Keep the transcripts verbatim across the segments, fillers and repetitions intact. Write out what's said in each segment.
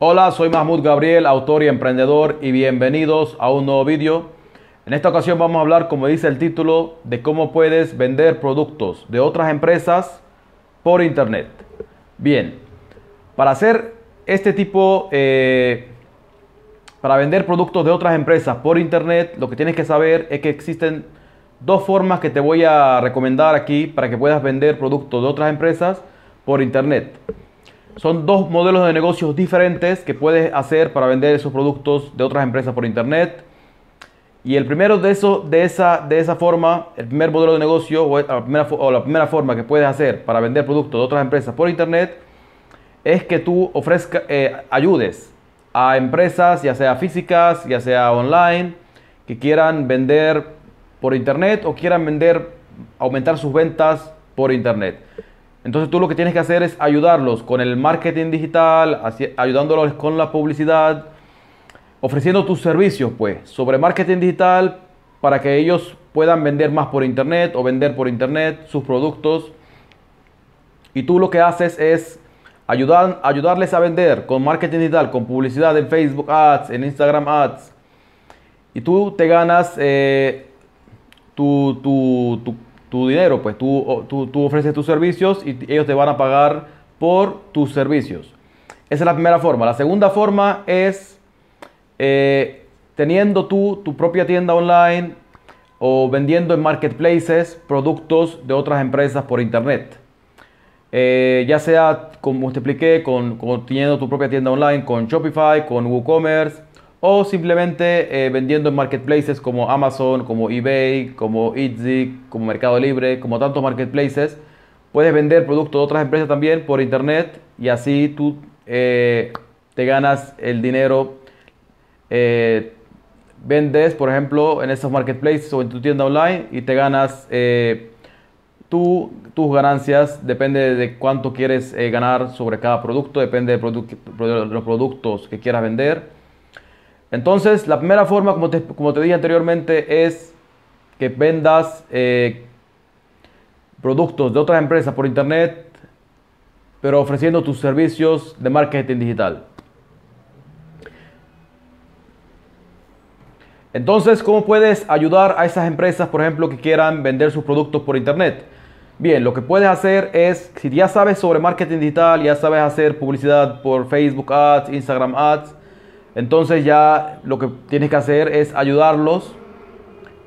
Hola, soy Mahmoud Gabriel, autor y emprendedor, y bienvenidos a un nuevo vídeo. En esta ocasión vamos a hablar, como dice el título, de cómo puedes vender productos de otras empresas por internet. Bien, para hacer este tipo, eh, para vender productos de otras empresas por internet, lo que tienes que saber es que existen dos formas que te voy a recomendar aquí para que puedas vender productos de otras empresas por internet. Son dos modelos de negocios diferentes que puedes hacer para vender esos productos de otras empresas por internet. Y el primero de eso, de esa, de esa forma, el primer modelo de negocio o la, primera, o la primera forma que puedes hacer para vender productos de otras empresas por internet es que tú ofrezca, eh, ayudes a empresas, ya sea físicas, ya sea online, que quieran vender por internet o quieran vender, aumentar sus ventas por internet. Entonces tú lo que tienes que hacer es ayudarlos con el marketing digital, ayudándolos con la publicidad, ofreciendo tus servicios pues sobre marketing digital para que ellos puedan vender más por internet o vender por internet sus productos. Y tú lo que haces es ayudar, ayudarles a vender con marketing digital, con publicidad en Facebook Ads, en Instagram Ads. Y tú te ganas eh, tu... tu, tu tu dinero, pues tú, tú, tú ofreces tus servicios y ellos te van a pagar por tus servicios. Esa es la primera forma. La segunda forma es eh, teniendo tú tu propia tienda online o vendiendo en marketplaces productos de otras empresas por internet. Eh, ya sea, como te expliqué, con, con, teniendo tu propia tienda online con Shopify, con WooCommerce o simplemente eh, vendiendo en marketplaces como Amazon, como eBay, como Etsy, como Mercado Libre, como tantos marketplaces. Puedes vender productos de otras empresas también por internet y así tú eh, te ganas el dinero. Eh, vendes, por ejemplo, en esos marketplaces o en tu tienda online y te ganas eh, tú, tus ganancias. Depende de cuánto quieres eh, ganar sobre cada producto, depende de, produ de los productos que quieras vender. Entonces, la primera forma, como te, como te dije anteriormente, es que vendas eh, productos de otras empresas por internet, pero ofreciendo tus servicios de marketing digital. Entonces, ¿cómo puedes ayudar a esas empresas, por ejemplo, que quieran vender sus productos por internet? Bien, lo que puedes hacer es, si ya sabes sobre marketing digital, ya sabes hacer publicidad por Facebook Ads, Instagram Ads, entonces ya lo que tienes que hacer es ayudarlos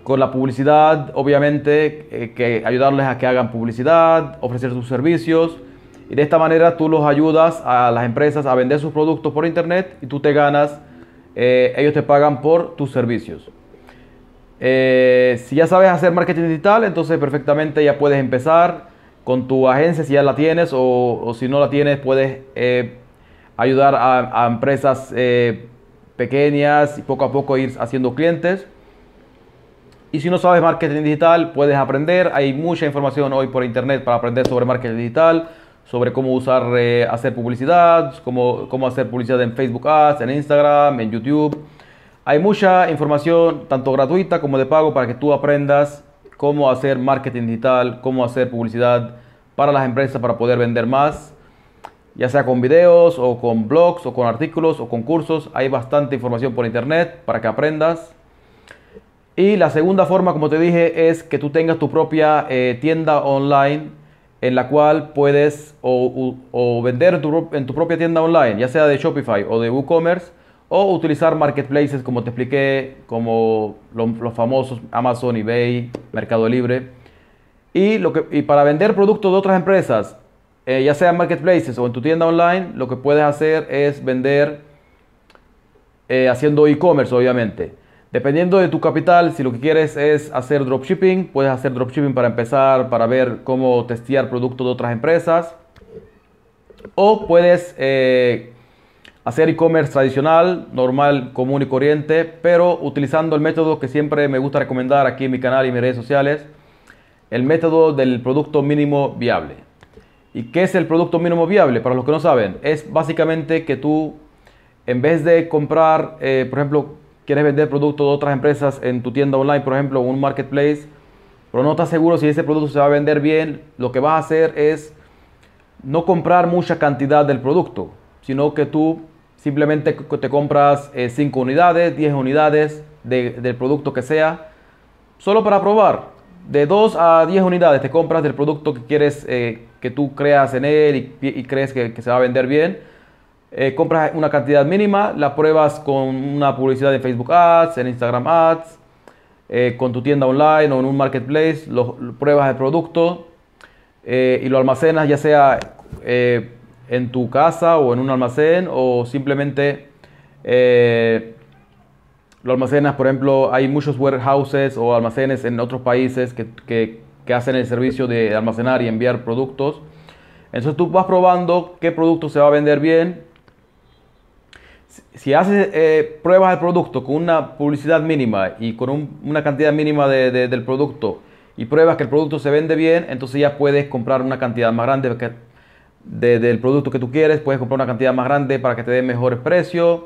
con la publicidad, obviamente, eh, que ayudarles a que hagan publicidad, ofrecer sus servicios. Y de esta manera tú los ayudas a las empresas a vender sus productos por internet y tú te ganas, eh, ellos te pagan por tus servicios. Eh, si ya sabes hacer marketing digital, entonces perfectamente ya puedes empezar con tu agencia si ya la tienes o, o si no la tienes puedes eh, ayudar a, a empresas eh, pequeñas y poco a poco ir haciendo clientes. Y si no sabes marketing digital, puedes aprender. Hay mucha información hoy por internet para aprender sobre marketing digital, sobre cómo usar, eh, hacer publicidad, cómo, cómo hacer publicidad en Facebook Ads, en Instagram, en YouTube. Hay mucha información, tanto gratuita como de pago, para que tú aprendas cómo hacer marketing digital, cómo hacer publicidad para las empresas para poder vender más. Ya sea con videos o con blogs o con artículos o con cursos, hay bastante información por internet para que aprendas. Y la segunda forma, como te dije, es que tú tengas tu propia eh, tienda online en la cual puedes o, o, o vender en tu, en tu propia tienda online, ya sea de Shopify o de WooCommerce, o utilizar marketplaces como te expliqué, como lo, los famosos Amazon, eBay, Mercado Libre. Y, lo que, y para vender productos de otras empresas, Eh, ya sea en marketplaces o en tu tienda online, lo que puedes hacer es vender eh, haciendo e-commerce, obviamente. Dependiendo de tu capital, si lo que quieres es hacer dropshipping, puedes hacer dropshipping para empezar, para ver cómo testear productos de otras empresas. O puedes eh, hacer e-commerce tradicional, normal, común y corriente, pero utilizando el método que siempre me gusta recomendar aquí en mi canal y en mis redes sociales, el método del producto mínimo viable. ¿Y qué es el producto mínimo viable? Para los que no saben, es básicamente que tú, en vez de comprar, eh, por ejemplo, quieres vender productos de otras empresas en tu tienda online, por ejemplo, un marketplace, pero no estás seguro si ese producto se va a vender bien, lo que vas a hacer es no comprar mucha cantidad del producto, sino que tú Simplemente te compras eh, cinco unidades, diez unidades de, del producto que sea, solo para probar. De dos a diez unidades te compras del producto que quieres, eh, que tú creas en él y, y crees que, que se va a vender bien. Eh, compras una cantidad mínima, la pruebas con una publicidad en Facebook Ads, en Instagram Ads, eh, con tu tienda online o en un marketplace, lo, lo, pruebas el producto eh, y lo almacenas, ya sea eh, en tu casa o en un almacén, o simplemente eh, lo almacenas. Por ejemplo, hay muchos warehouses o almacenes en otros países que, que, que hacen el servicio de almacenar y enviar productos. Entonces tú vas probando qué producto se va a vender bien. Si haces eh, pruebas del producto con una publicidad mínima y con un, una cantidad mínima de, de, del producto, y pruebas que el producto se vende bien, entonces ya puedes comprar una cantidad más grande que De, del producto que tú quieres, puedes comprar una cantidad más grande para que te dé mejores precios.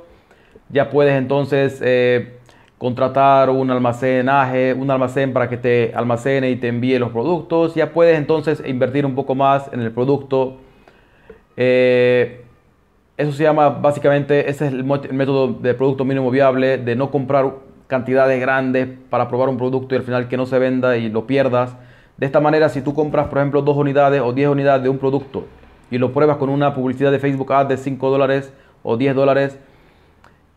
Ya puedes entonces eh, contratar un almacenaje, un almacén para que te almacene y te envíe los productos. Ya puedes entonces invertir un poco más en el producto. Eh, eso se llama básicamente, ese es el método de producto mínimo viable, de no comprar cantidades grandes para probar un producto y al final que no se venda y lo pierdas. De esta manera, si tú compras, por ejemplo, dos unidades o diez unidades de un producto y lo pruebas con una publicidad de Facebook Ads de cinco dólares o diez dólares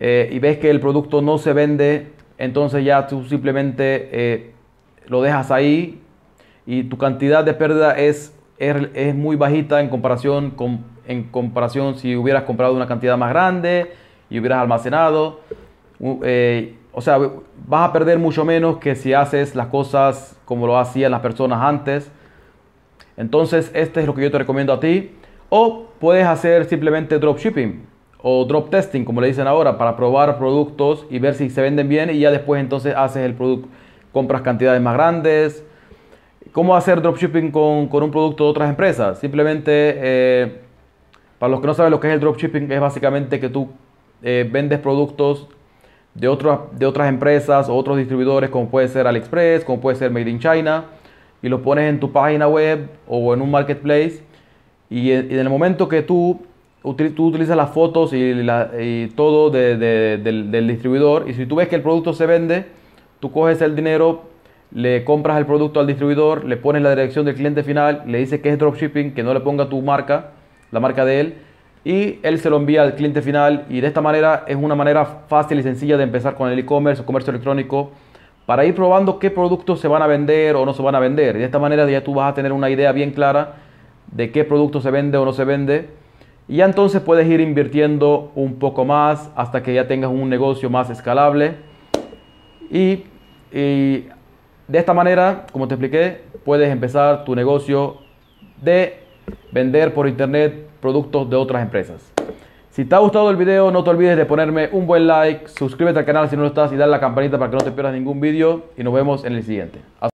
eh, y ves que el producto no se vende, entonces ya tú simplemente eh, lo dejas ahí y tu cantidad de pérdida es, es, es muy bajita en comparación, con, en comparación si hubieras comprado una cantidad más grande y hubieras almacenado. Uh, eh, o sea, vas a perder mucho menos que si haces las cosas como lo hacían las personas antes. Entonces, este es lo que yo te recomiendo a ti. O puedes hacer simplemente dropshipping o drop testing, como le dicen ahora, para probar productos y ver si se venden bien, y ya después entonces haces el producto, compras cantidades más grandes. ¿Cómo hacer dropshipping con, con un producto de otras empresas? Simplemente, eh, para los que no saben lo que es el dropshipping, es básicamente que tú eh, vendes productos de, otro, de otras empresas o otros distribuidores, como puede ser Aliexpress, como puede ser Made in China, y los pones en tu página web o en un marketplace, y en el momento que tú, tú utilizas las fotos y, la, y todo de, de, del, del distribuidor, y si tú ves que el producto se vende, tú coges el dinero, le compras el producto al distribuidor, le pones la dirección del cliente final, le dices que es dropshipping, que no le ponga tu marca, la marca de él, y él se lo envía al cliente final. Y de esta manera es una manera fácil y sencilla de empezar con el e-commerce o comercio electrónico, para ir probando qué productos se van a vender o no se van a vender. Y de esta manera ya tú vas a tener una idea bien clara de qué producto se vende o no se vende. Y ya entonces puedes ir invirtiendo un poco más hasta que ya tengas un negocio más escalable. Y, y de esta manera, como te expliqué, puedes empezar tu negocio de vender por internet productos de otras empresas. Si te ha gustado el video, no te olvides de ponerme un buen like, suscríbete al canal si no lo estás y dale a la campanita para que no te pierdas ningún video, y nos vemos en el siguiente. Hasta